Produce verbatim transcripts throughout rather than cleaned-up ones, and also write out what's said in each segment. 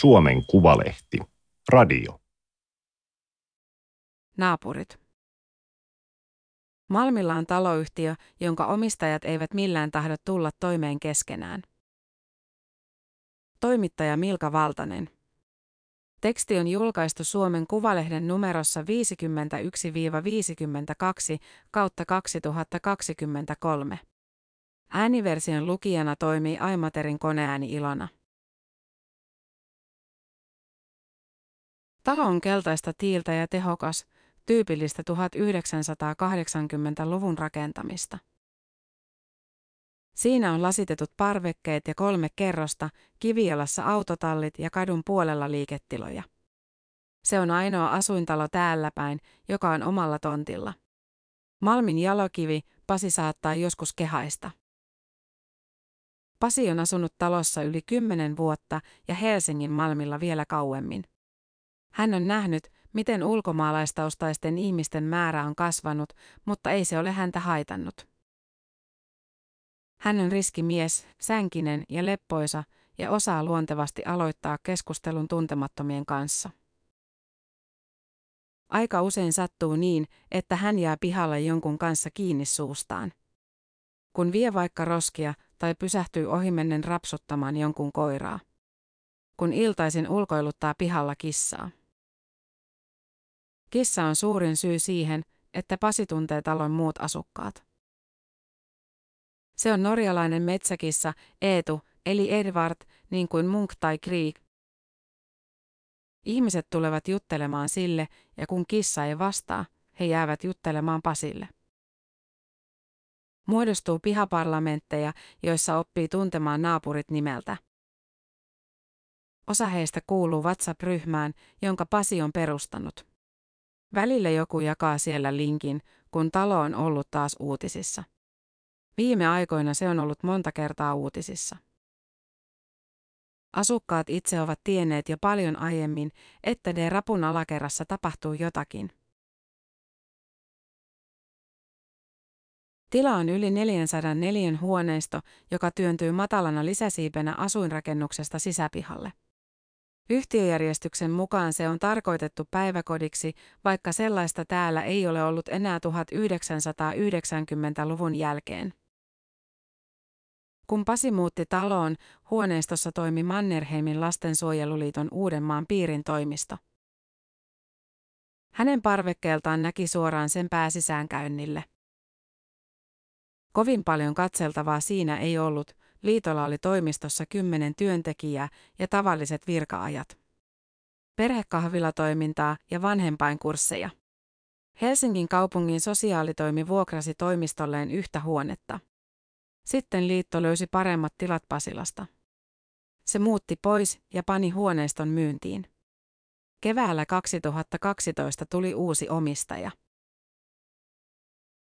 Suomen Kuvalehti. Radio. Naapurit. Malmilla on taloyhtiö, jonka omistajat eivät millään tahdo tulla toimeen keskenään. Toimittaja Milka Valtanen. Teksti on julkaistu Suomen Kuvalehden numerossa viisikymmentäyksi viisikymmentäkaksi kautta kaksituhattakaksikymmentäkolme. Ääniversion lukijana toimii iMaterin koneääni Ilona. Talo on keltaista tiiltä ja tehokas, tyypillistä tuhatyhdeksänsataakahdeksankymmentäluvun rakentamista. Siinä on lasitetut parvekkeet ja kolme kerrosta, kivijalassa autotallit ja kadun puolella liiketiloja. Se on ainoa asuintalo täällä päin, joka on omalla tontilla. Malmin jalokivi, Pasi saattaa joskus kehaista. Pasi on asunut talossa yli kymmenen vuotta ja Helsingin Malmilla vielä kauemmin. Hän on nähnyt, miten ulkomaalaistaustaisten ihmisten määrä on kasvanut, mutta ei se ole häntä haitannut. Hän on riskimies, sänkinen ja leppoisa ja osaa luontevasti aloittaa keskustelun tuntemattomien kanssa. Aika usein sattuu niin, että hän jää pihalle jonkun kanssa kiinni suustaan. Kun vie vaikka roskia tai pysähtyy ohimennen rapsuttamaan jonkun koiraa. Kun iltaisin ulkoiluttaa pihalla kissaa. Kissa on suurin syy siihen, että Pasi tuntee talon muut asukkaat. Se on norjalainen metsäkissa Eetu, eli Edvard, niin kuin Munk tai Grieg. Ihmiset tulevat juttelemaan sille, ja kun kissa ei vastaa, he jäävät juttelemaan Pasille. Muodostuu pihaparlamentteja, joissa oppii tuntemaan naapurit nimeltä. Osa heistä kuuluu WhatsApp-ryhmään, jonka Pasi on perustanut. Välillä joku jakaa siellä linkin, kun talo on ollut taas uutisissa. Viime aikoina se on ollut monta kertaa uutisissa. Asukkaat itse ovat tienneet jo paljon aiemmin, että D-rapun alakerrassa tapahtuu jotakin. Tila on yli neljäsataaneljä huoneisto, joka työntyy matalana lisäsiipenä asuinrakennuksesta sisäpihalle. Yhtiöjärjestyksen mukaan se on tarkoitettu päiväkodiksi, vaikka sellaista täällä ei ole ollut enää tuhatyhdeksänsataayhdeksänkymmentäluvun jälkeen. Kun Pasi muutti taloon, huoneistossa toimi Mannerheimin lastensuojeluliiton Uudenmaan piirin toimisto. Hänen parvekkeeltaan näki suoraan sen pääsisäänkäynnille. Kovin paljon katseltavaa siinä ei ollut, liitolla oli toimistossa kymmenen työntekijää ja tavalliset virkaajat. Perhekahvilatoimintaa ja vanhempainkursseja. Helsingin kaupungin sosiaalitoimi vuokrasi toimistolleen yhtä huonetta. Sitten liitto löysi paremmat tilat Pasilasta. Se muutti pois ja pani huoneiston myyntiin. Keväällä kaksituhattakaksitoista tuli uusi omistaja.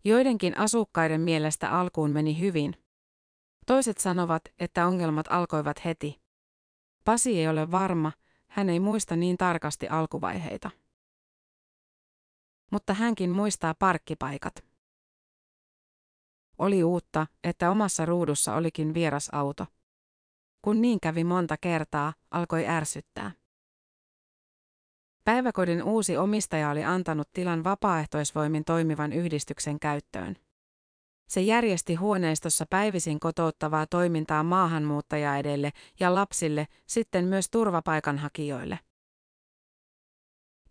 Joidenkin asukkaiden mielestä alkuun meni hyvin. Toiset sanovat, että ongelmat alkoivat heti. Pasi ei ole varma, hän ei muista niin tarkasti alkuvaiheita. Mutta hänkin muistaa parkkipaikat. Oli uutta, että omassa ruudussa olikin vieras auto. Kun niin kävi monta kertaa, alkoi ärsyttää. Päiväkodin uusi omistaja oli antanut tilan vapaaehtoisvoimin toimivan yhdistyksen käyttöön. Se järjesti huoneistossa päivisin kotouttavaa toimintaa maahanmuuttajaäideille ja lapsille, sitten myös turvapaikanhakijoille.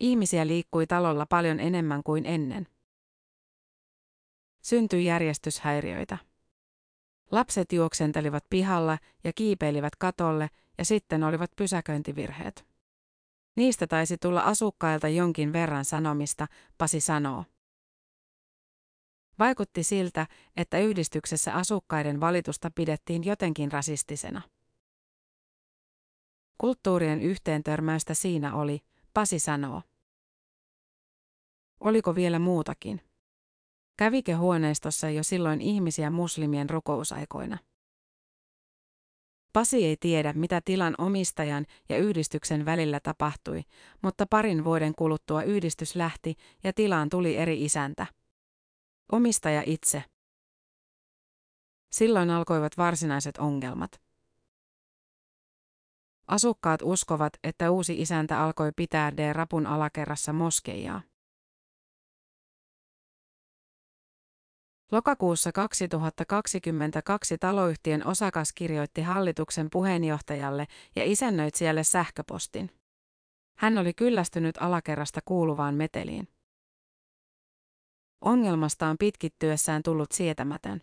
Ihmisiä liikkui talolla paljon enemmän kuin ennen. Syntyi järjestyshäiriöitä. Lapset juoksentelivat pihalla ja kiipeilivät katolle ja sitten olivat pysäköintivirheet. Niistä taisi tulla asukkailta jonkin verran sanomista, Pasi sanoo. Vaikutti siltä, että yhdistyksessä asukkaiden valitusta pidettiin jotenkin rasistisena. Kulttuurien yhteentörmäystä siinä oli, Pasi sanoo. Oliko vielä muutakin? Kävikö huoneistossa jo silloin ihmisiä muslimien rukousaikoina? Pasi ei tiedä, mitä tilan omistajan ja yhdistyksen välillä tapahtui, mutta parin vuoden kuluttua yhdistys lähti ja tilaan tuli eri isäntä. Omistaja itse. Silloin alkoivat varsinaiset ongelmat. Asukkaat uskovat, että uusi isäntä alkoi pitää D-rapun alakerrassa moskeijaa. Lokakuussa kaksituhattakaksikymmentäkaksi taloyhtiön osakas kirjoitti hallituksen puheenjohtajalle ja isännöitsijälle sähköpostin. Hän oli kyllästynyt alakerrasta kuuluvaan meteliin. Ongelmasta on pitkittyessään tullut sietämätön.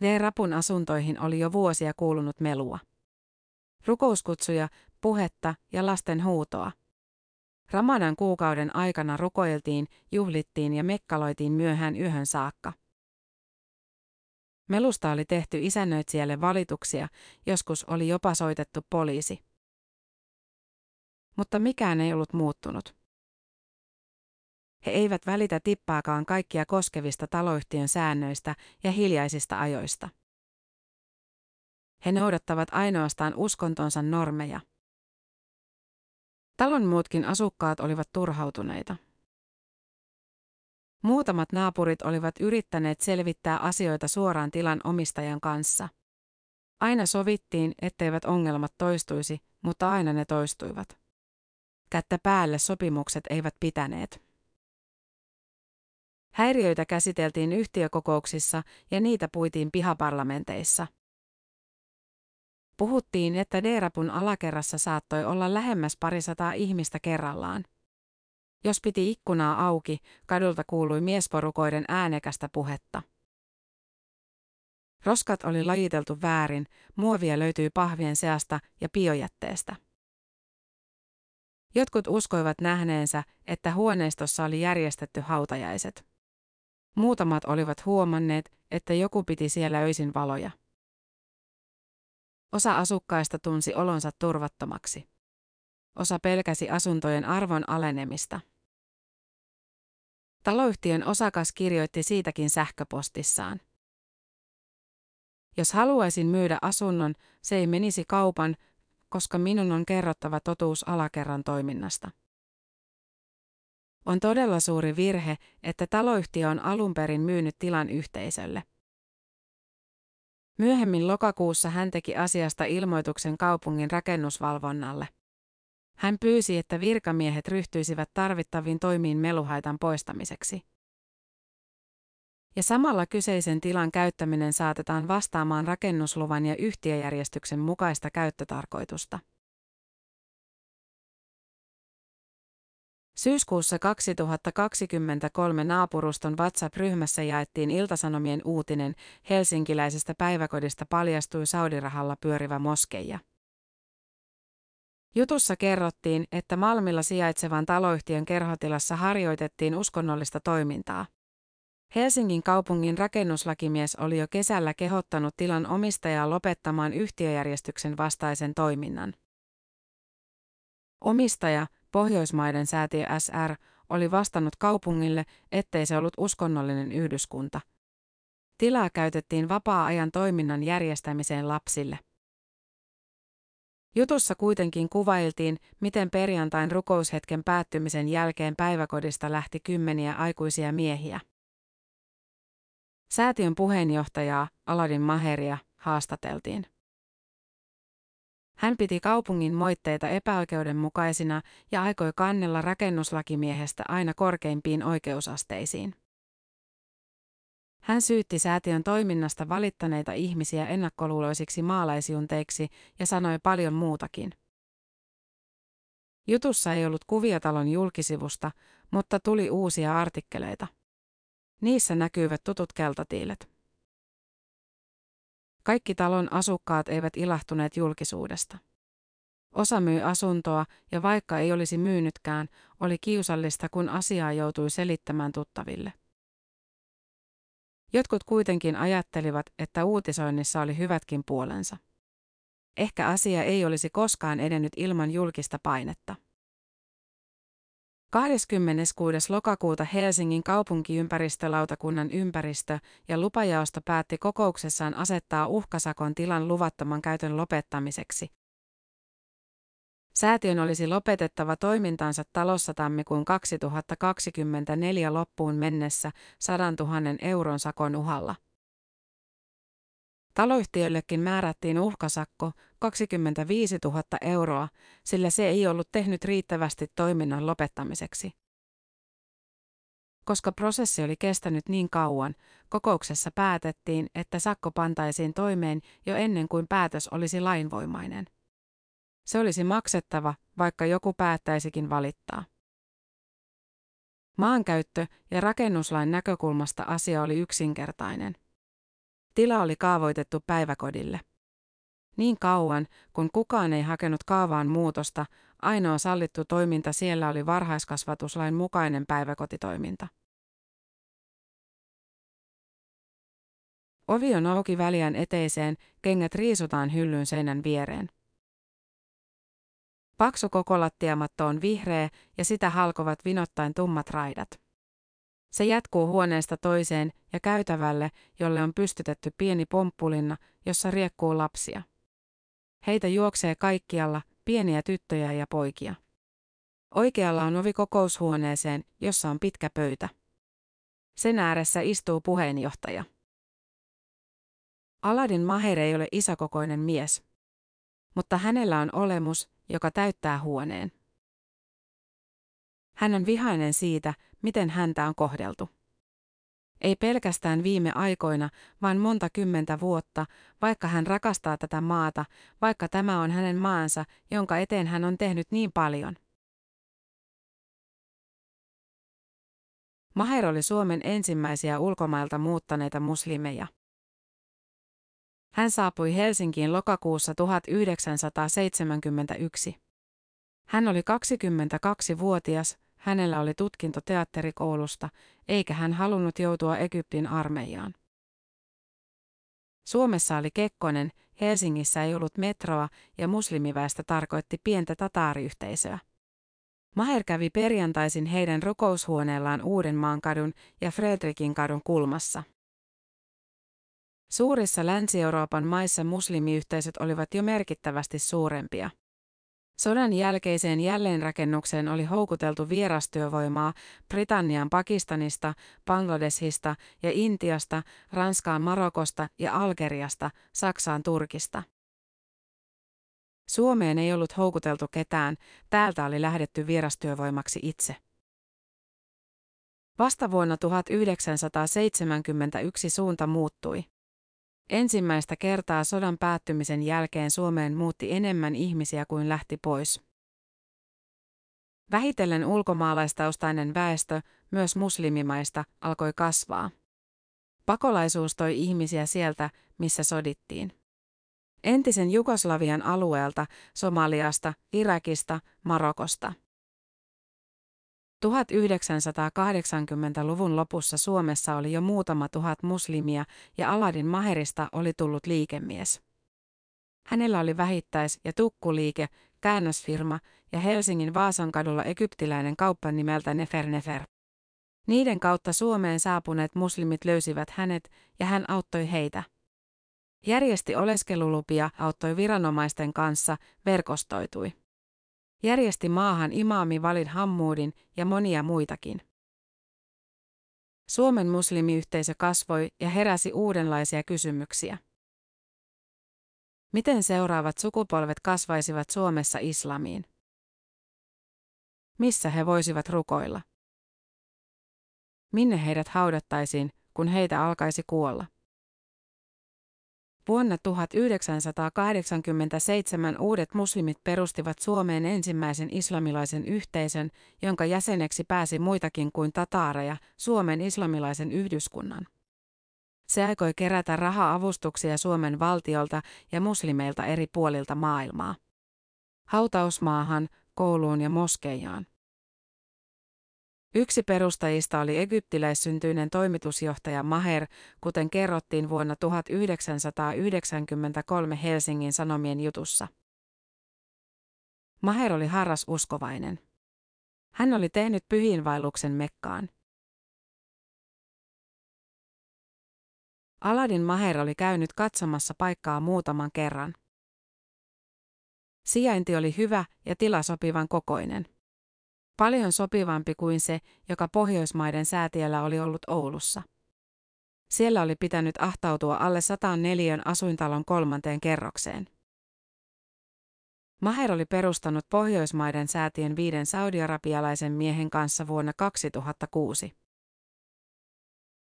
D-rapun asuntoihin oli jo vuosia kuulunut melua. Rukouskutsuja, puhetta ja lasten huutoa. Ramadan kuukauden aikana rukoiltiin, juhlittiin ja mekkaloitiin myöhään yöhön saakka. Melusta oli tehty isännöitsijälle valituksia, joskus oli jopa soitettu poliisi. Mutta mikään ei ollut muuttunut. He eivät välitä tippaakaan kaikkia koskevista taloyhtiön säännöistä ja hiljaisista ajoista. He noudattavat ainoastaan uskontonsa normeja. Talon muutkin asukkaat olivat turhautuneita. Muutamat naapurit olivat yrittäneet selvittää asioita suoraan tilan omistajan kanssa. Aina sovittiin, etteivät ongelmat toistuisi, mutta aina ne toistuivat. Kättä päälle sopimukset eivät pitäneet. Häiriöitä käsiteltiin yhtiökokouksissa ja niitä puitiin pihaparlamenteissa. Puhuttiin, että D-rapun alakerrassa saattoi olla lähemmäs parisataa ihmistä kerrallaan. Jos piti ikkunaa auki, kadulta kuului miesporukoiden äänekästä puhetta. Roskat oli lajiteltu väärin, muovia löytyi pahvien seasta ja biojätteestä. Jotkut uskoivat nähneensä, että huoneistossa oli järjestetty hautajaiset. Muutamat olivat huomanneet, että joku piti siellä öisin valoja. Osa asukkaista tunsi olonsa turvattomaksi. Osa pelkäsi asuntojen arvon alenemista. Taloyhtiön osakas kirjoitti siitäkin sähköpostissaan. Jos haluaisin myydä asunnon, se ei menisi kaupan, koska minun on kerrottava totuus alakerran toiminnasta. On todella suuri virhe, että taloyhtiö on alun perin myynyt tilan yhteisölle. Myöhemmin lokakuussa hän teki asiasta ilmoituksen kaupungin rakennusvalvonnalle. Hän pyysi, että virkamiehet ryhtyisivät tarvittaviin toimiin meluhaitan poistamiseksi. Ja samalla kyseisen tilan käyttäminen saatetaan vastaamaan rakennusluvan ja yhtiöjärjestyksen mukaista käyttötarkoitusta. Syyskuussa kaksituhattakaksikymmentäkolme naapuruston WhatsApp-ryhmässä jaettiin Iltasanomien uutinen, helsinkiläisestä päiväkodista paljastui saudirahalla pyörivä moskeija. Jutussa kerrottiin, että Malmilla sijaitsevan taloyhtiön kerhotilassa harjoitettiin uskonnollista toimintaa. Helsingin kaupungin rakennuslakimies oli jo kesällä kehottanut tilan omistajaa lopettamaan yhtiöjärjestyksen vastaisen toiminnan. Omistaja, Pohjoismaiden säätiö S R, oli vastannut kaupungille, ettei se ollut uskonnollinen yhdyskunta. Tilaa käytettiin vapaa-ajan toiminnan järjestämiseen lapsille. Jutussa kuitenkin kuvailtiin, miten perjantain rukoushetken päättymisen jälkeen päiväkodista lähti kymmeniä aikuisia miehiä. Säätiön puheenjohtajaa, Aladin Maheria, haastateltiin. Hän piti kaupungin moitteita epäoikeudenmukaisina ja aikoi kannella rakennuslakimiehestä aina korkeimpiin oikeusasteisiin. Hän syytti säätiön toiminnasta valittaneita ihmisiä ennakkoluuloisiksi maalaisjunteiksi ja sanoi paljon muutakin. Jutussa ei ollut kuvia talon julkisivusta, mutta tuli uusia artikkeleita. Niissä näkyivät tutut keltatiilet. Kaikki talon asukkaat eivät ilahtuneet julkisuudesta. Osa myi asuntoa ja vaikka ei olisi myynytkään, oli kiusallista, kun asiaa joutui selittämään tuttaville. Jotkut kuitenkin ajattelivat, että uutisoinnissa oli hyvätkin puolensa. Ehkä asia ei olisi koskaan edennyt ilman julkista painetta. kahdeskymmeneskuudes lokakuuta Helsingin kaupunkiympäristölautakunnan ympäristö- ja lupajaosto päätti kokouksessaan asettaa uhkasakon tilan luvattoman käytön lopettamiseksi. Säätiön olisi lopetettava toimintansa talossa tammikuun kaksituhattakaksikymmentäneljä loppuun mennessä sadantuhannen euron sakon uhalla. Taloyhtiöllekin määrättiin uhkasakko kaksikymmentäviisituhatta euroa, sillä se ei ollut tehnyt riittävästi toiminnan lopettamiseksi. Koska prosessi oli kestänyt niin kauan, kokouksessa päätettiin, että sakko pantaisiin toimeen jo ennen kuin päätös olisi lainvoimainen. Se olisi maksettava, vaikka joku päättäisikin valittaa. Maankäyttö- ja rakennuslain näkökulmasta asia oli yksinkertainen. Tila oli kaavoitettu päiväkodille. Niin kauan, kun kukaan ei hakenut kaavaan muutosta, ainoa sallittu toiminta siellä oli varhaiskasvatuslain mukainen päiväkotitoiminta. Ovi on auki väliän eteiseen, kengät riisutaan hyllyn seinän viereen. Paksu koko lattiamatto on vihreä ja sitä halkovat vinottain tummat raidat. Se jatkuu huoneesta toiseen ja käytävälle, jolle on pystytetty pieni pomppulinna, jossa riekkuu lapsia. Heitä juoksee kaikkialla, pieniä tyttöjä ja poikia. Oikealla on ovi kokoushuoneeseen, jossa on pitkä pöytä. Sen ääressä istuu puheenjohtaja. Aladin Maher ei ole isokokoinen mies, mutta hänellä on olemus, joka täyttää huoneen. Hän on vihainen siitä, miten häntä on kohdeltu. Ei pelkästään viime aikoina, vaan monta kymmentä vuotta, vaikka hän rakastaa tätä maata, vaikka tämä on hänen maansa, jonka eteen hän on tehnyt niin paljon. Maher oli Suomen ensimmäisiä ulkomailta muuttaneita muslimeja. Hän saapui Helsinkiin lokakuussa tuhatyhdeksänsataaseitsemänkymmentäyksi. Hän oli kaksikymmentäkaksivuotias, hänellä oli tutkinto teatterikoulusta, eikä hän halunnut joutua Egyptin armeijaan. Suomessa oli kekkonen, Helsingissä ei ollut metroa ja muslimiväestö tarkoitti pientä tataariyhteisöä. Maher kävi perjantaisin heidän rukoushuoneellaan Uudenmaankadun ja Fredrikinkadun kulmassa. Suurissa Länsi-Euroopan maissa muslimiyhteisöt olivat jo merkittävästi suurempia. Sodan jälkeiseen jälleenrakennukseen oli houkuteltu vierastyövoimaa Britannian Pakistanista, Bangladeshista ja Intiasta, Ranskaan Marokosta ja Algeriasta, Saksaan Turkista. Suomeen ei ollut houkuteltu ketään, täältä oli lähdetty vierastyövoimaksi itse. Vasta vuonna tuhatyhdeksänsataaseitsemänkymmentäyksi suunta muuttui. Ensimmäistä kertaa sodan päättymisen jälkeen Suomeen muutti enemmän ihmisiä kuin lähti pois. Vähitellen ulkomaalaistaustainen väestö, myös muslimimaista, alkoi kasvaa. Pakolaisuus toi ihmisiä sieltä, missä sodittiin. Entisen Jugoslavian alueelta, Somaliasta, Irakista, Marokosta. tuhatyhdeksänsataakahdeksankymmentäluvun lopussa Suomessa oli jo muutama tuhat muslimia ja Aladin Maherista oli tullut liikemies. Hänellä oli vähittäis- ja tukkuliike, käännösfirma ja Helsingin Vaasankadulla egyptiläinen kauppa nimeltä Nefer Nefer. Niiden kautta Suomeen saapuneet muslimit löysivät hänet ja hän auttoi heitä. Järjesti oleskelulupia, auttoi viranomaisten kanssa, verkostoitui. Järjesti maahan imaami Walid Hammudin ja monia muitakin. Suomen muslimiyhteisö kasvoi ja heräsi uudenlaisia kysymyksiä. Miten seuraavat sukupolvet kasvaisivat Suomessa islamiin? Missä he voisivat rukoilla? Minne heidät haudattaisiin, kun heitä alkaisi kuolla? Vuonna tuhatyhdeksänsataakahdeksankymmentäseitsemän uudet muslimit perustivat Suomeen ensimmäisen islamilaisen yhteisön, jonka jäseneksi pääsi muitakin kuin tataareja, Suomen islamilaisen yhdyskunnan. Se aikoi kerätä raha-avustuksia Suomen valtiolta ja muslimeilta eri puolilta maailmaa. Hautausmaahan, kouluun ja moskeijaan. Yksi perustajista oli egyptiläissyntyinen toimitusjohtaja Maher, kuten kerrottiin vuonna tuhatyhdeksänsataayhdeksänkymmentäkolme Helsingin Sanomien jutussa. Maher oli harras uskovainen. Hän oli tehnyt pyhiinvaelluksen Mekkaan. Aladin Maher oli käynyt katsomassa paikkaa muutaman kerran. Sijainti oli hyvä ja tila sopivan kokoinen. Paljon sopivampi kuin se, joka Pohjoismaiden säätiöllä oli ollut Oulussa. Siellä oli pitänyt ahtautua alle sata neliön asuintalon kolmanteen kerrokseen. Maher oli perustanut Pohjoismaiden säätiön viiden saudiarabialaisen miehen kanssa vuonna kaksituhattakuusi.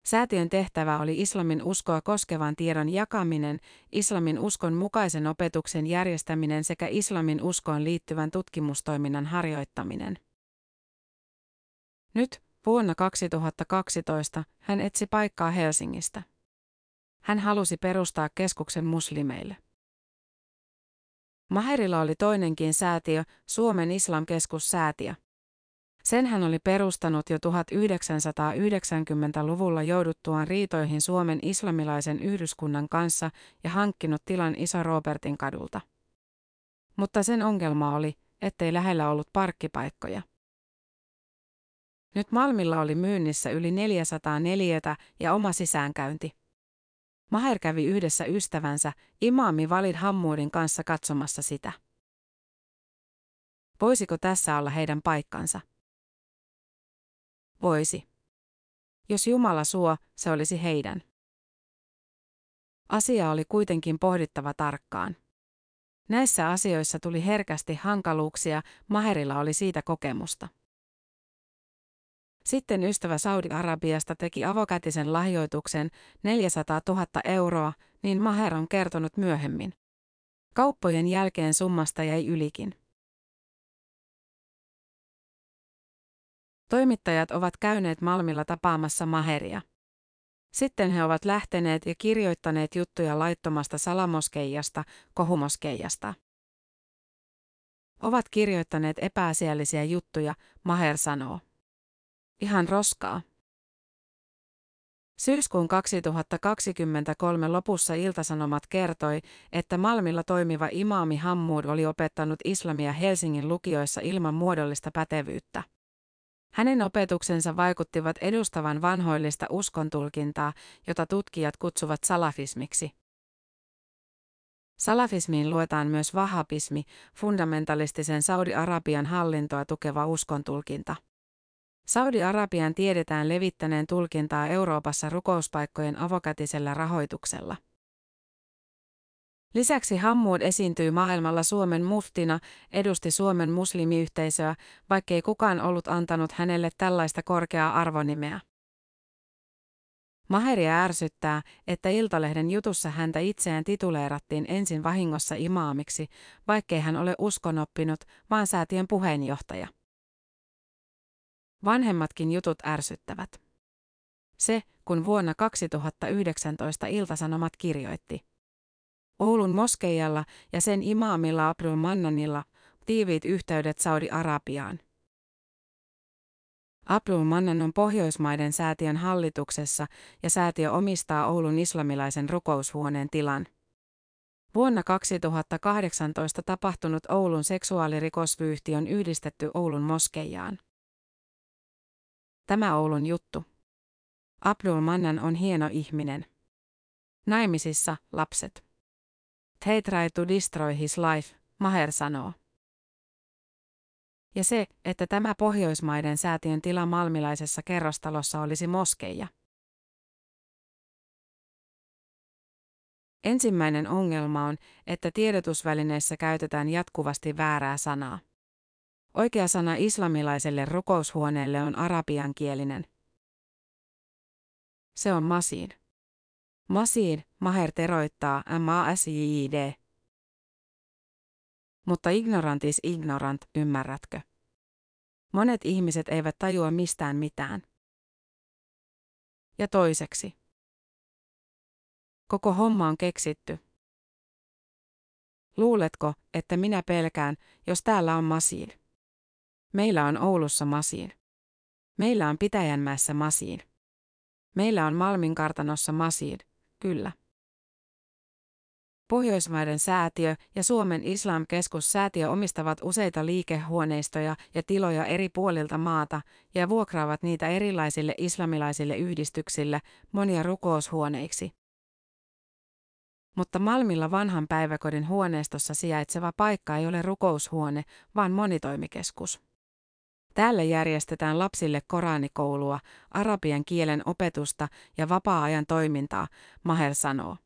Säätiön tehtävä oli islamin uskoa koskevan tiedon jakaminen, islamin uskon mukaisen opetuksen järjestäminen sekä islamin uskoon liittyvän tutkimustoiminnan harjoittaminen. Nyt, vuonna kaksituhattakaksitoista, hän etsi paikkaa Helsingistä. Hän halusi perustaa keskuksen muslimeille. Maherilla oli toinenkin säätiö, Suomen Islamkeskussäätiö. Sen hän oli perustanut jo tuhatyhdeksänsataayhdeksänkymmentäluvulla jouduttuaan riitoihin Suomen islamilaisen yhdyskunnan kanssa ja hankkinut tilan Iso-Robertinkadulta. Mutta sen ongelma oli, ettei lähellä ollut parkkipaikkoja. Nyt Malmilla oli myynnissä yli neljäsataa neliötä ja oma sisäänkäynti. Maher kävi yhdessä ystävänsä, imaami Walid Hammudin kanssa katsomassa sitä. Voisiko tässä olla heidän paikkansa? Voisi. Jos Jumala suo, se olisi heidän. Asia oli kuitenkin pohdittava tarkkaan. Näissä asioissa tuli herkästi hankaluuksia, Maherilla oli siitä kokemusta. Sitten ystävä Saudi-Arabiasta teki avokätisen lahjoituksen neljäsataatuhatta euroa, niin Maher on kertonut myöhemmin. Kauppojen jälkeen summasta jäi ylikin. Toimittajat ovat käyneet Malmilla tapaamassa Maheria. Sitten he ovat lähteneet ja kirjoittaneet juttuja laittomasta salamoskeijasta, kohumoskeijasta. Ovat kirjoittaneet epäasiallisia juttuja, Maher sanoo. Ihan roskaa. Syyskuun kaksituhattakaksikymmentäkolme lopussa Iltasanomat kertoi, että Malmilla toimiva imaami Hammud oli opettanut islamia Helsingin lukioissa ilman muodollista pätevyyttä. Hänen opetuksensa vaikuttivat edustavan vanhoillista uskontulkintaa, jota tutkijat kutsuvat salafismiksi. Salafismiin luetaan myös vahabismi, fundamentalistisen Saudi-Arabian hallintoa tukeva uskontulkinta. Saudi-Arabian tiedetään levittäneen tulkintaa Euroopassa rukouspaikkojen avokätisellä rahoituksella. Lisäksi Hammud esiintyi maailmalla Suomen muftina, edusti Suomen muslimiyhteisöä, vaikkei kukaan ollut antanut hänelle tällaista korkeaa arvonimeä. Maheria ärsyttää, että Iltalehden jutussa häntä itseään tituleerattiin ensin vahingossa imaamiksi, vaikkei hän ole uskonoppinut, vaan säätiön puheenjohtaja. Vanhemmatkin jutut ärsyttävät. Se, kun vuonna kaksituhattayhdeksäntoista Iltasanomat kirjoitti. Oulun moskeijalla ja sen imaamilla Abdul Mannanilla tiiviit yhteydet Saudi-Arabiaan. Abdul Mannan on Pohjoismaiden säätiön hallituksessa ja säätiö omistaa Oulun islamilaisen rukoushuoneen tilan. Vuonna kaksituhattakahdeksantoista tapahtunut Oulun seksuaalirikosvyyhti on yhdistetty Oulun moskeijaan. Tämä Oulun juttu. Abdul Mannan on hieno ihminen. Naimisissa lapset. They try to destroy his life, Maher sanoo. Ja se, että tämä Pohjoismaiden säätiön tila malmilaisessa kerrostalossa olisi moskeija. Ensimmäinen ongelma on, että tiedotusvälineissä käytetään jatkuvasti väärää sanaa. Oikea sana islamilaiselle rukoushuoneelle on arabiankielinen. Se on masiin. Masiin, Maher teroittaa, M A S J I D. Mutta ignorant is ignorant, ymmärrätkö? Monet ihmiset eivät tajua mistään mitään. Ja toiseksi. Koko homma on keksitty. Luuletko, että minä pelkään, jos täällä on masiin? Meillä on Oulussa masiin. Meillä on Pitäjänmäessä masiin. Meillä on Malminkartanossa masiin, kyllä. Pohjoismaiden säätiö ja Suomen Islamkeskussäätiö omistavat useita liikehuoneistoja ja tiloja eri puolilta maata ja vuokraavat niitä erilaisille islamilaisille yhdistyksille, monia rukoushuoneiksi. Mutta Malmilla vanhan päiväkodin huoneistossa sijaitseva paikka ei ole rukoushuone, vaan monitoimikeskus. Täällä järjestetään lapsille koraanikoulua, arabian kielen opetusta ja vapaa-ajan toimintaa, Maher sanoo.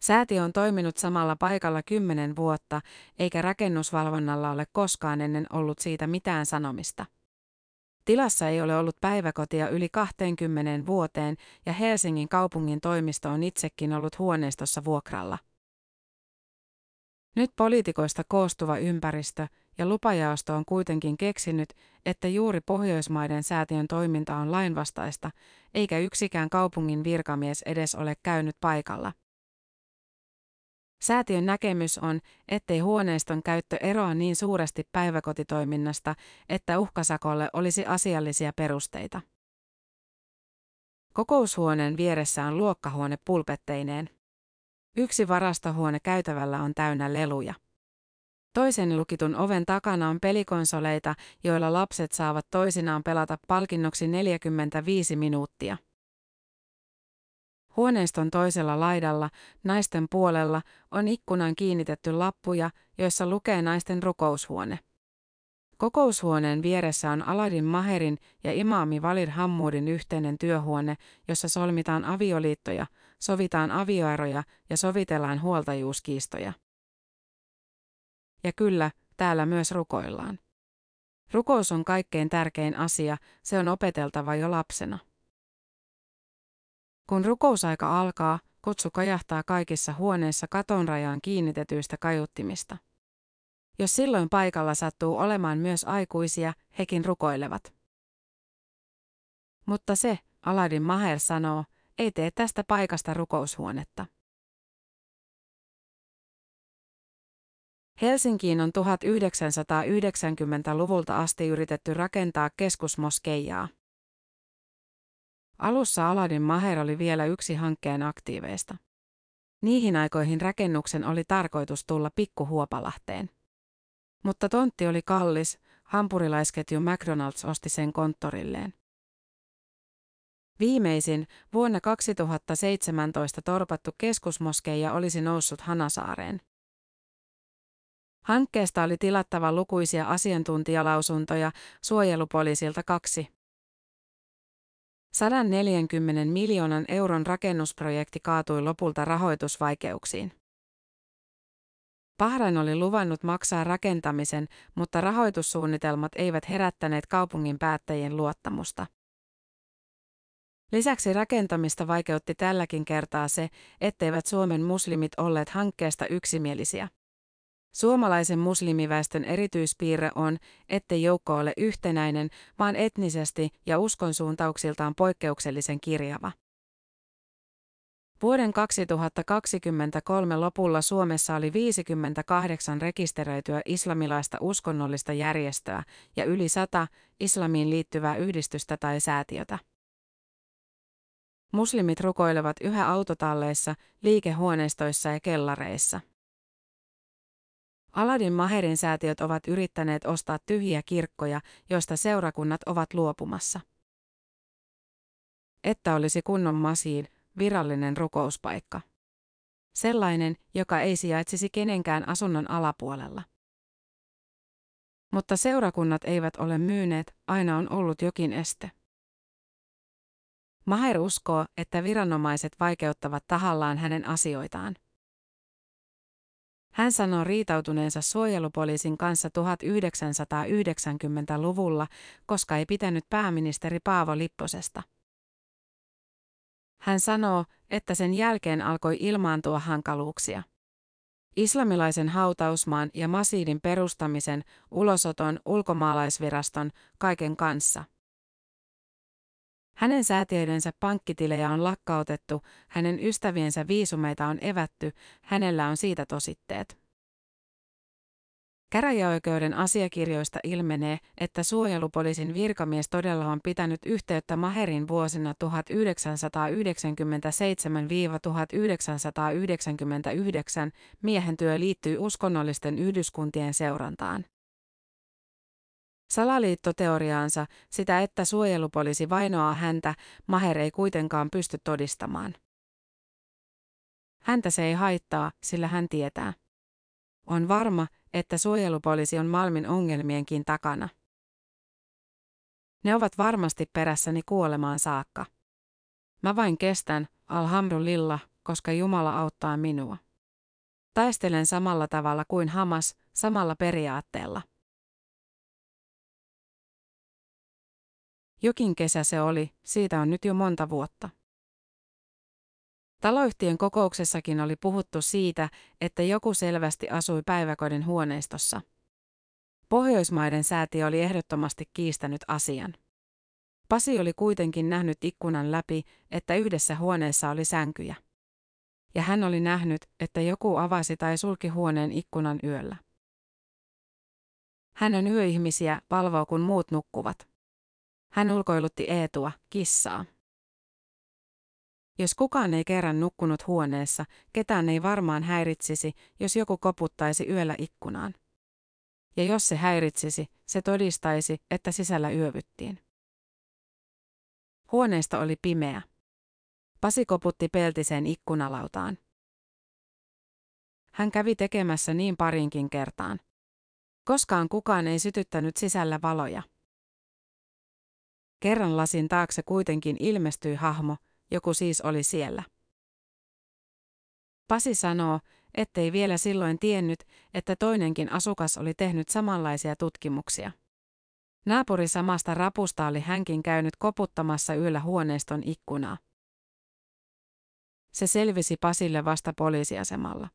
Säätiö on toiminut samalla paikalla kymmenen vuotta, eikä rakennusvalvonnalla ole koskaan ennen ollut siitä mitään sanomista. Tilassa ei ole ollut päiväkotia yli kahteenkymmeneen vuoteen ja Helsingin kaupungin toimisto on itsekin ollut huoneistossa vuokralla. Nyt poliitikoista koostuva ympäristö ja lupajaosto on kuitenkin keksinyt, että juuri Pohjoismaiden säätiön toiminta on lainvastaista, eikä yksikään kaupungin virkamies edes ole käynyt paikalla. Säätiön näkemys on, ettei huoneiston käyttö eroa niin suuresti päiväkotitoiminnasta, että uhkasakolle olisi asiallisia perusteita. Kokoushuoneen vieressä on luokkahuone pulpetteineen. Yksi varastohuone käytävällä on täynnä leluja. Toisen lukitun oven takana on pelikonsoleita, joilla lapset saavat toisinaan pelata palkinnoksi neljäkymmentäviisi minuuttia. Huoneiston toisella laidalla, naisten puolella, on ikkunaan kiinnitetty lappuja, joissa lukee naisten rukoushuone. Kokoushuoneen vieressä on Aladin Maherin ja imaami Walid Hammudin yhteinen työhuone, jossa solmitaan avioliittoja, sovitaan avioeroja ja sovitellaan huoltajuuskiistoja. Ja kyllä, täällä myös rukoillaan. Rukous on kaikkein tärkein asia, se on opeteltava jo lapsena. Kun rukousaika alkaa, kutsu kajahtaa kaikissa huoneissa katonrajaan kiinnitetyistä kaiuttimista. Jos silloin paikalla sattuu olemaan myös aikuisia, hekin rukoilevat. Mutta se, Aladin Maher sanoo, ei tee tästä paikasta rukoushuonetta. Helsinkiin on tuhatyhdeksänsataayhdeksänkymmentäluvulta asti yritetty rakentaa keskusmoskeijaa. Alussa Aladin Maher oli vielä yksi hankkeen aktiiveista. Niihin aikoihin rakennuksen oli tarkoitus tulla pikkuhuopalahteen. Mutta tontti oli kallis, hampurilaisketju McDonald's osti sen konttorilleen. Viimeisin, vuonna kaksituhattaseitsemäntoista torpattu keskusmoskeija olisi noussut Hanasaareen. Hankkeesta oli tilattava lukuisia asiantuntijalausuntoja suojelupoliisilta kaksi. sataneljäkymmentä miljoonan euron rakennusprojekti kaatui lopulta rahoitusvaikeuksiin. Pährain oli luvannut maksaa rakentamisen, mutta rahoitussuunnitelmat eivät herättäneet kaupungin päättäjien luottamusta. Lisäksi rakentamista vaikeutti tälläkin kertaa se, etteivät Suomen muslimit olleet hankkeesta yksimielisiä. Suomalaisen muslimiväestön erityispiirre on, ettei joukko ole yhtenäinen, vaan etnisesti ja uskonsuuntauksiltaan poikkeuksellisen kirjava. Vuoden kaksituhattakaksikymmentäkolme lopulla Suomessa oli viisikymmentäkahdeksan rekisteröityä islamilaista uskonnollista järjestöä ja yli sata islamiin liittyvää yhdistystä tai säätiötä. Muslimit rukoilevat yhä autotalleissa, liikehuoneistoissa ja kellareissa. Aladin Maherin säätiöt ovat yrittäneet ostaa tyhjiä kirkkoja, joista seurakunnat ovat luopumassa. Että olisi kunnon masjid, virallinen rukouspaikka. Sellainen, joka ei sijaitsisi kenenkään asunnon alapuolella. Mutta seurakunnat eivät ole myyneet, aina on ollut jokin este. Maher uskoo, että viranomaiset vaikeuttavat tahallaan hänen asioitaan. Hän sanoo riitautuneensa suojelupoliisin kanssa tuhatyhdeksänsataayhdeksänkymmentäluvulla, koska ei pitänyt pääministeri Paavo Lipposesta. Hän sanoo, että sen jälkeen alkoi ilmaantua hankaluuksia. Islamilaisen hautausmaan ja masjidin perustamisen, ulosoton, ulkomaalaisviraston, kaiken kanssa. Hänen säätiöidensä pankkitilejä on lakkautettu, hänen ystäviensä viisumeita on evätty, hänellä on siitä tositteet. Käräjäoikeuden asiakirjoista ilmenee, että suojelupoliisin virkamies todella on pitänyt yhteyttä Maherin vuosina tuhatyhdeksänsataayhdeksänkymmentäseitsemän–tuhatyhdeksänsataayhdeksänkymmentäyhdeksän. Miehen työ liittyy uskonnollisten yhdyskuntien seurantaan. Salaliittoteoriaansa, sitä että suojelupoliisi vainoaa häntä, Maher ei kuitenkaan pysty todistamaan. Häntä se ei haittaa, sillä hän tietää. On varma, että suojelupoliisi on Malmin ongelmienkin takana. Ne ovat varmasti perässäni kuolemaan saakka. Mä vain kestän, alhamdulillah, koska Jumala auttaa minua. Taistelen samalla tavalla kuin Hamas, samalla periaatteella. Jokin kesä se oli, siitä on nyt jo monta vuotta. Taloyhtiön kokouksessakin oli puhuttu siitä, että joku selvästi asui päiväkodin huoneistossa. Pohjoismaiden säätiö oli ehdottomasti kiistänyt asian. Pasi oli kuitenkin nähnyt ikkunan läpi, että yhdessä huoneessa oli sänkyjä. Ja hän oli nähnyt, että joku avasi tai sulki huoneen ikkunan yöllä. Hän on yöihmisiä, valvoo kun muut nukkuvat. Hän ulkoilutti Eetua, kissaa. Jos kukaan ei kerran nukkunut huoneessa, ketään ei varmaan häiritsisi, jos joku koputtaisi yöllä ikkunaan. Ja jos se häiritsisi, se todistaisi, että sisällä yövyttiin. Huoneisto oli pimeä. Pasi koputti peltiseen ikkunalautaan. Hän kävi tekemässä niin parinkin kertaan. Koskaan kukaan ei sytyttänyt sisällä valoja. Kerran lasin taakse kuitenkin ilmestyi hahmo, joku siis oli siellä. Pasi sanoo, ettei vielä silloin tiennyt, että toinenkin asukas oli tehnyt samanlaisia tutkimuksia. Naapuri samasta rapusta oli hänkin käynyt koputtamassa yöllä huoneiston ikkunaa. Se selvisi Pasille vasta poliisiasemalla.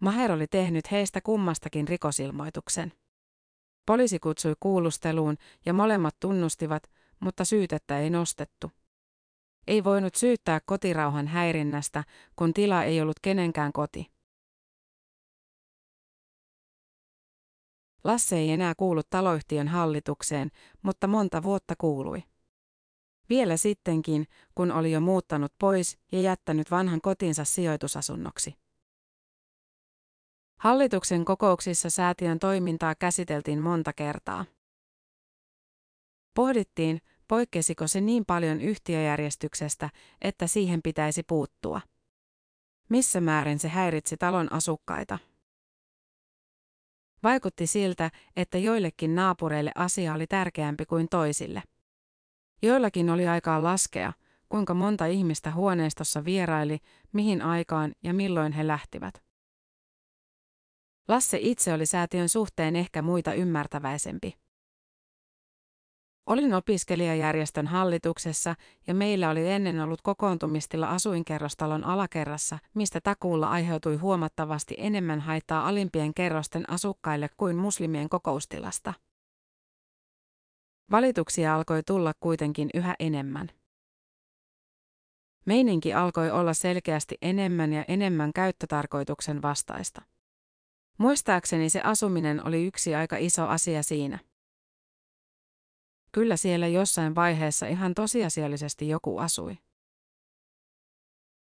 Maher oli tehnyt heistä kummastakin rikosilmoituksen. Poliisi kutsui kuulusteluun ja molemmat tunnustivat, mutta syytettä ei nostettu. Ei voinut syyttää kotirauhan häirinnästä, kun tila ei ollut kenenkään koti. Lasse ei enää kuulu taloyhtiön hallitukseen, mutta monta vuotta kuului. Vielä sittenkin, kun oli jo muuttanut pois ja jättänyt vanhan kotinsa sijoitusasunnoksi. Hallituksen kokouksissa säätiön toimintaa käsiteltiin monta kertaa. Pohdittiin, poikkesiko se niin paljon yhtiöjärjestyksestä, että siihen pitäisi puuttua. Missä määrin se häiritsi talon asukkaita? Vaikutti siltä, että joillekin naapureille asia oli tärkeämpi kuin toisille. Joillakin oli aikaa laskea, kuinka monta ihmistä huoneistossa vieraili, mihin aikaan ja milloin he lähtivät. Lasse itse oli säätiön suhteen ehkä muita ymmärtäväisempi. Olin opiskelijajärjestön hallituksessa ja meillä oli ennen ollut kokoontumistila asuinkerrostalon alakerrassa, mistä takuulla aiheutui huomattavasti enemmän haittaa alimpien kerrosten asukkaille kuin muslimien kokoustilasta. Valituksia alkoi tulla kuitenkin yhä enemmän. Meininki alkoi olla selkeästi enemmän ja enemmän käyttötarkoituksen vastaista. Muistaakseni se asuminen oli yksi aika iso asia siinä. Kyllä siellä jossain vaiheessa ihan tosiasiallisesti joku asui.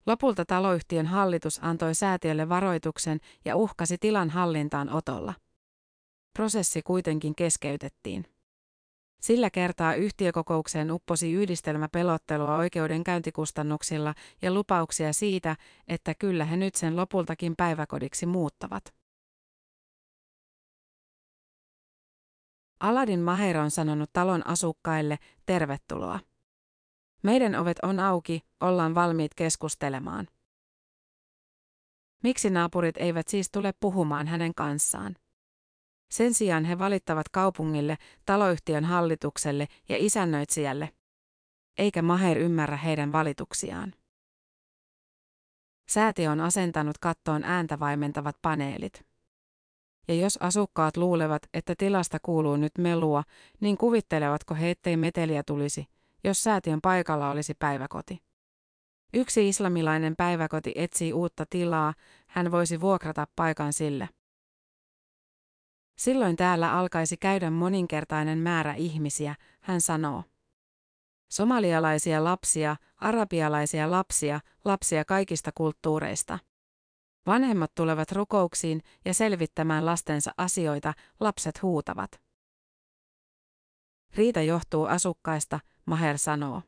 Lopulta taloyhtiön hallitus antoi säätiölle varoituksen ja uhkasi tilan hallintaan otolla. Prosessi kuitenkin keskeytettiin. Sillä kertaa yhtiökokoukseen upposi yhdistelmä pelottelua oikeudenkäyntikustannuksilla ja lupauksia siitä, että kyllä he nyt sen lopultakin päiväkodiksi muuttavat. Aladin Maher on sanonut talon asukkaille, tervetuloa. Meidän ovet on auki, ollaan valmiit keskustelemaan. Miksi naapurit eivät siis tule puhumaan hänen kanssaan? Sen sijaan he valittavat kaupungille, taloyhtiön hallitukselle ja isännöitsijälle. Eikä Maher ymmärrä heidän valituksiaan. Säätiö on asentanut kattoon ääntä vaimentavat paneelit. Ja jos asukkaat luulevat, että tilasta kuuluu nyt melua, niin kuvittelevatko he, ettei meteliä tulisi, jos säätiön paikalla olisi päiväkoti. Yksi islamilainen päiväkoti etsii uutta tilaa, hän voisi vuokrata paikan sille. Silloin täällä alkaisi käydä moninkertainen määrä ihmisiä, hän sanoo. Somalialaisia lapsia, arabialaisia lapsia, lapsia kaikista kulttuureista. Vanhemmat tulevat rukouksiin ja selvittämään lastensa asioita, lapset huutavat. Riita johtuu asukkaista, Maher sanoo.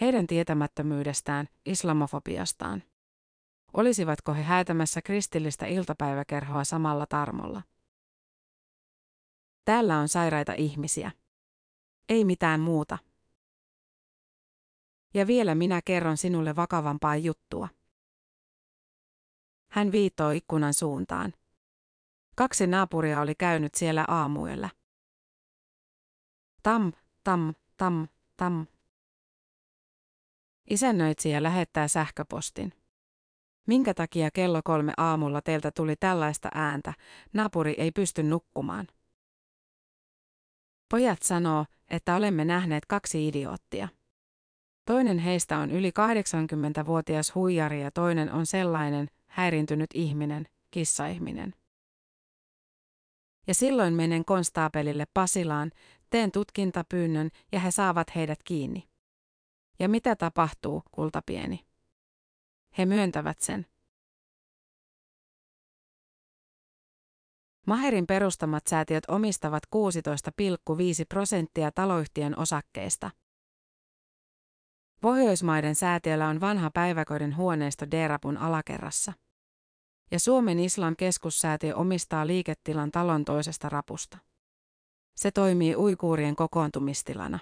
Heidän tietämättömyydestään, islamofobiastaan. Olisivatko he häätämässä kristillistä iltapäiväkerhoa samalla tarmolla? Täällä on sairaita ihmisiä. Ei mitään muuta. Ja vielä minä kerron sinulle vakavampaa juttua. Hän viittoi ikkunan suuntaan. Kaksi naapuria oli käynyt siellä aamuyöllä. Tam, tam, tam, tam. Isännöitsijä lähettää sähköpostin. Minkä takia kello kolme aamulla teiltä tuli tällaista ääntä? Naapuri ei pysty nukkumaan. Pojat sanoo, että olemme nähneet kaksi idioottia. Toinen heistä on yli kahdeksankymmentävuotias huijari ja toinen on sellainen häiriintynyt ihminen, kissaihminen. Ja silloin menen konstaapelille Pasilaan, teen tutkintapyynnön ja he saavat heidät kiinni. Ja mitä tapahtuu, kultapieni? He myöntävät sen. Maherin perustamat säätiöt omistavat kuusitoista pilkku viisi prosenttia taloyhtiön osakkeista. Pohjoismaiden säätiöllä on vanha päiväkodin huoneisto D-rapun alakerrassa. Ja Suomen Islam-keskussäätiö omistaa liiketilan talon toisesta rapusta. Se toimii uiguurien kokoontumistilana.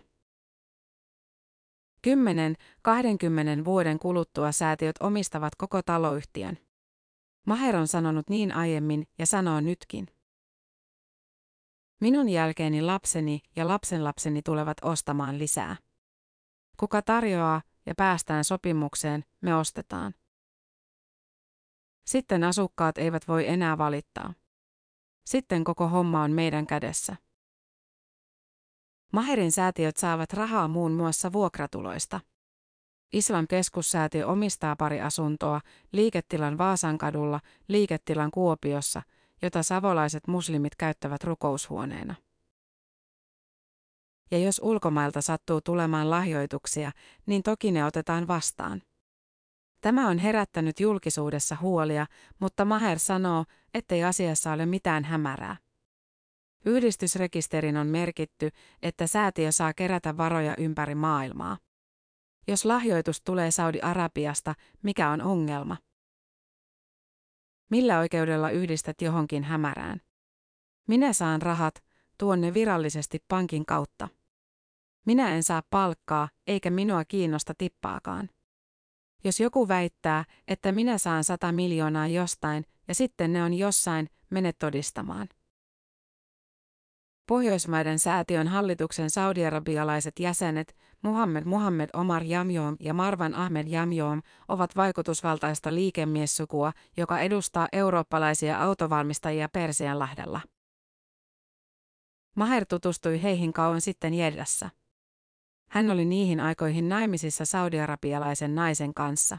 kymmenen kaksikymmentä vuoden kuluttua säätiöt omistavat koko taloyhtiön. Maher on sanonut niin aiemmin ja sanoo nytkin. Minun jälkeeni lapseni ja lapsenlapseni tulevat ostamaan lisää. Kuka tarjoaa ja päästään sopimukseen, me ostetaan. Sitten asukkaat eivät voi enää valittaa. Sitten koko homma on meidän kädessä. Maherin säätiöt saavat rahaa muun muassa vuokratuloista. Islam-keskussäätiö omistaa pari asuntoa, liiketilan Vaasankadulla, liiketilan Kuopiossa, jota savolaiset muslimit käyttävät rukoushuoneena. Ja jos ulkomailta sattuu tulemaan lahjoituksia, niin toki ne otetaan vastaan. Tämä on herättänyt julkisuudessa huolia, mutta Maher sanoo, ettei asiassa ole mitään hämärää. Yhdistysrekisterin on merkitty, että säätiö saa kerätä varoja ympäri maailmaa. Jos lahjoitus tulee Saudi-Arabiasta, mikä on ongelma? Millä oikeudella yhdistät johonkin hämärään? Minä saan rahat, tuon ne virallisesti pankin kautta. Minä en saa palkkaa, eikä minua kiinnosta tippaakaan. Jos joku väittää, että minä saan sata miljoonaa jostain ja sitten ne on jossain, mene todistamaan. Pohjoismaiden säätiön hallituksen saudiarabialaiset jäsenet Muhammad Muhammad Omar Jamjom ja Marwan Ahmed Jamjom ovat vaikutusvaltaista liikemiessukua, joka edustaa eurooppalaisia autovalmistajia Persianlahdella. Maher tutustui heihin kauan sitten Jeddassa. Hän oli niihin aikoihin naimisissa saudiarabialaisen naisen kanssa.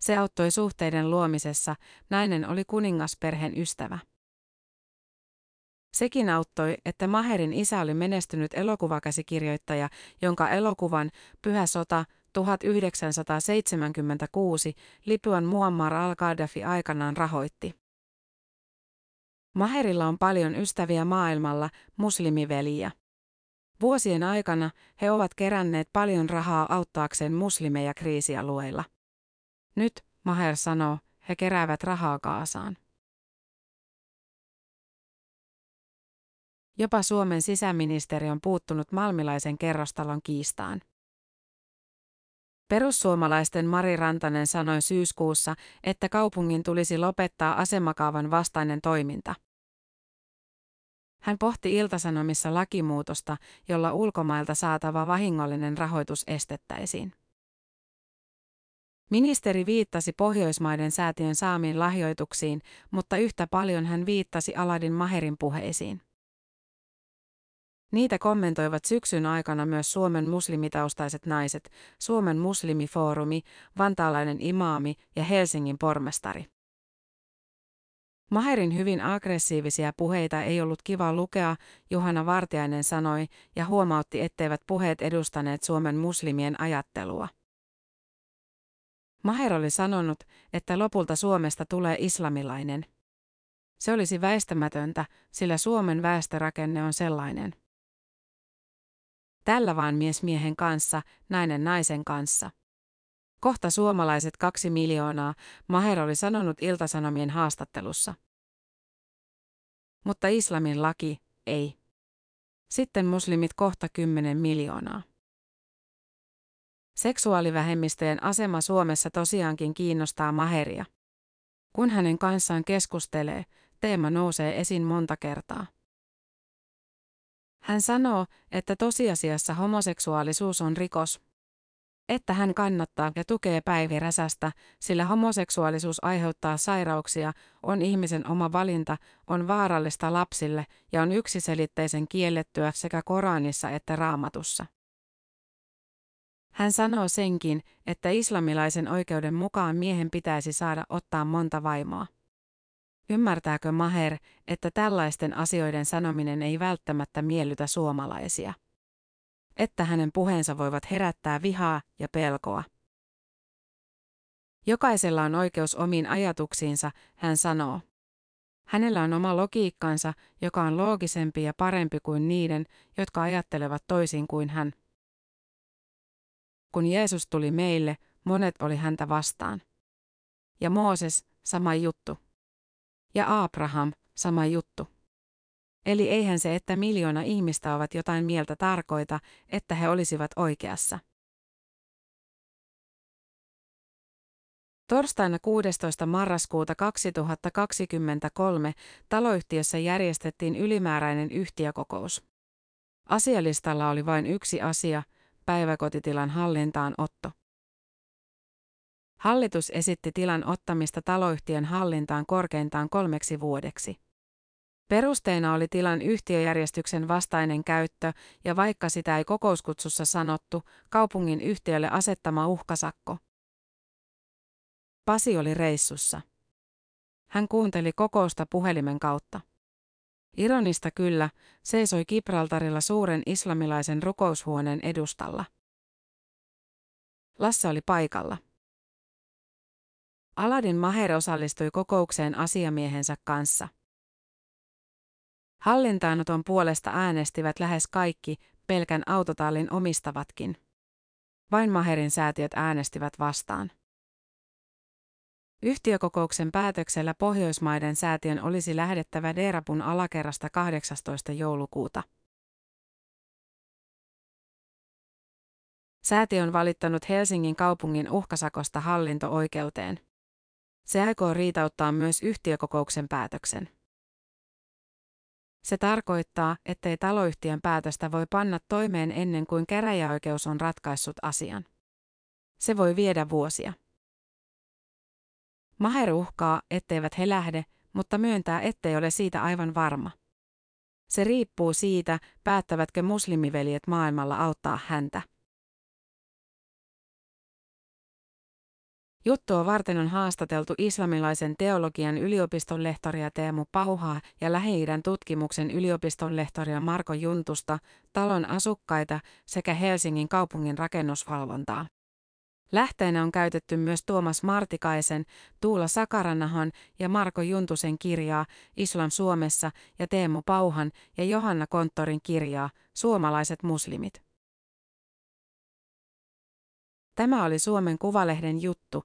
Se auttoi suhteiden luomisessa, nainen oli kuningasperheen ystävä. Sekin auttoi, että Maherin isä oli menestynyt elokuvakäsikirjoittaja, jonka elokuvan Pyhä sota tuhatyhdeksänsataaseitsemänkymmentäkuusi Libyan Muammar al-Qaddafi aikanaan rahoitti. Maherilla on paljon ystäviä maailmalla, muslimiveliä. Vuosien aikana he ovat keränneet paljon rahaa auttaakseen muslimeja kriisialueilla. Nyt, Maher sanoo, he keräävät rahaa Gazaan. Jopa Suomen sisäministeri on puuttunut malmilaisen kerrostalon kiistaan. Perussuomalaisten Mari Rantanen sanoi syyskuussa, että kaupungin tulisi lopettaa asemakaavan vastainen toiminta. Hän pohti Iltasanomissa lakimuutosta, jolla ulkomailta saatava vahingollinen rahoitus estettäisiin. Ministeri viittasi Pohjoismaiden säätiön saamiin lahjoituksiin, mutta yhtä paljon hän viittasi Aladin Maherin puheisiin. Niitä kommentoivat syksyn aikana myös Suomen muslimitaustaiset naiset, Suomen Muslimifoorumi, vantaalainen imaami ja Helsingin pormestari. Maherin hyvin aggressiivisia puheita ei ollut kiva lukea, Johanna Vartiainen sanoi ja huomautti, etteivät puheet edustaneet Suomen muslimien ajattelua. Maher oli sanonut, että lopulta Suomesta tulee islamilainen. Se olisi väistämätöntä, sillä Suomen väestörakenne on sellainen. Tällä vaan mies miehen kanssa, nainen naisen kanssa. Kohta suomalaiset kaksi miljoonaa, Maher oli sanonut Iltasanomien haastattelussa. Mutta islamin laki, ei. Sitten muslimit kohta kymmenen miljoonaa. Seksuaalivähemmistöjen asema Suomessa tosiaankin kiinnostaa Maheria. Kun hänen kanssaan keskustelee, teema nousee esiin monta kertaa. Hän sanoo, että tosiasiassa homoseksuaalisuus on rikos. Että hän kannattaa ja tukee Päivi Räsästä, sillä homoseksuaalisuus aiheuttaa sairauksia, on ihmisen oma valinta, on vaarallista lapsille ja on yksiselitteisen kiellettyä sekä Koranissa että Raamatussa. Hän sanoo senkin, että islamilaisen oikeuden mukaan miehen pitäisi saada ottaa monta vaimoa. Ymmärtääkö Maher, että tällaisten asioiden sanominen ei välttämättä miellytä suomalaisia? Että hänen puheensa voivat herättää vihaa ja pelkoa. Jokaisella on oikeus omiin ajatuksiinsa, hän sanoo. Hänellä on oma logiikkansa, joka on loogisempi ja parempi kuin niiden, jotka ajattelevat toisin kuin hän. Kun Jeesus tuli meille, monet oli häntä vastaan. Ja Mooses, sama juttu. Ja Abraham, sama juttu. Eli eihän se, että miljoona ihmistä ovat jotain mieltä tarkoita, että he olisivat oikeassa. Torstaina kuudestoista marraskuuta kaksituhattakaksikymmentäkolme taloyhtiössä järjestettiin ylimääräinen yhtiökokous. Asialistalla oli vain yksi asia, päiväkotitilan hallintaan otto. Hallitus esitti tilan ottamista taloyhtiön hallintaan korkeintaan kolmeksi vuodeksi. Perusteena oli tilan yhtiöjärjestyksen vastainen käyttö ja vaikka sitä ei kokouskutsussa sanottu, kaupungin yhtiölle asettama uhkasakko. Pasi oli reissussa. Hän kuunteli kokousta puhelimen kautta. Ironista kyllä, seisoi Gibraltarilla suuren islamilaisen rukoushuoneen edustalla. Lasse oli paikalla. Aladin Maher osallistui kokoukseen asiamiehensä kanssa. Hallintaanoton puolesta äänestivät lähes kaikki, pelkän autotallin omistavatkin. Vain Maherin säätiöt äänestivät vastaan. Yhtiökokouksen päätöksellä Pohjoismaiden säätiön olisi lähdettävä Derabun alakerrasta kahdeksastoista joulukuuta. Säätiö on valittanut Helsingin kaupungin uhkasakosta hallinto-oikeuteen. Se aikoo riitauttaa myös yhtiökokouksen päätöksen. Se tarkoittaa, ettei taloyhtiön päätöstä voi panna toimeen ennen kuin käräjäoikeus on ratkaissut asian. Se voi viedä vuosia. Maher uhkaa, etteivät he lähde, mutta myöntää, ettei ole siitä aivan varma. Se riippuu siitä, päättävätkö muslimiveljet maailmalla auttaa häntä. Juttua varten on haastateltu islamilaisen teologian yliopiston lehtoria Teemu Pauhaa ja Lähi-idän tutkimuksen yliopiston lehtoria Marko Juntusta, talon asukkaita sekä Helsingin kaupungin rakennusvalvontaa. Lähteenä on käytetty myös Tuomas Martikaisen, Tuula Sakaranahan ja Marko Juntusen kirjaa Islam Suomessa ja Teemu Pauhan ja Johanna Konttorin kirjaa Suomalaiset muslimit. Tämä oli Suomen Kuvalehden juttu,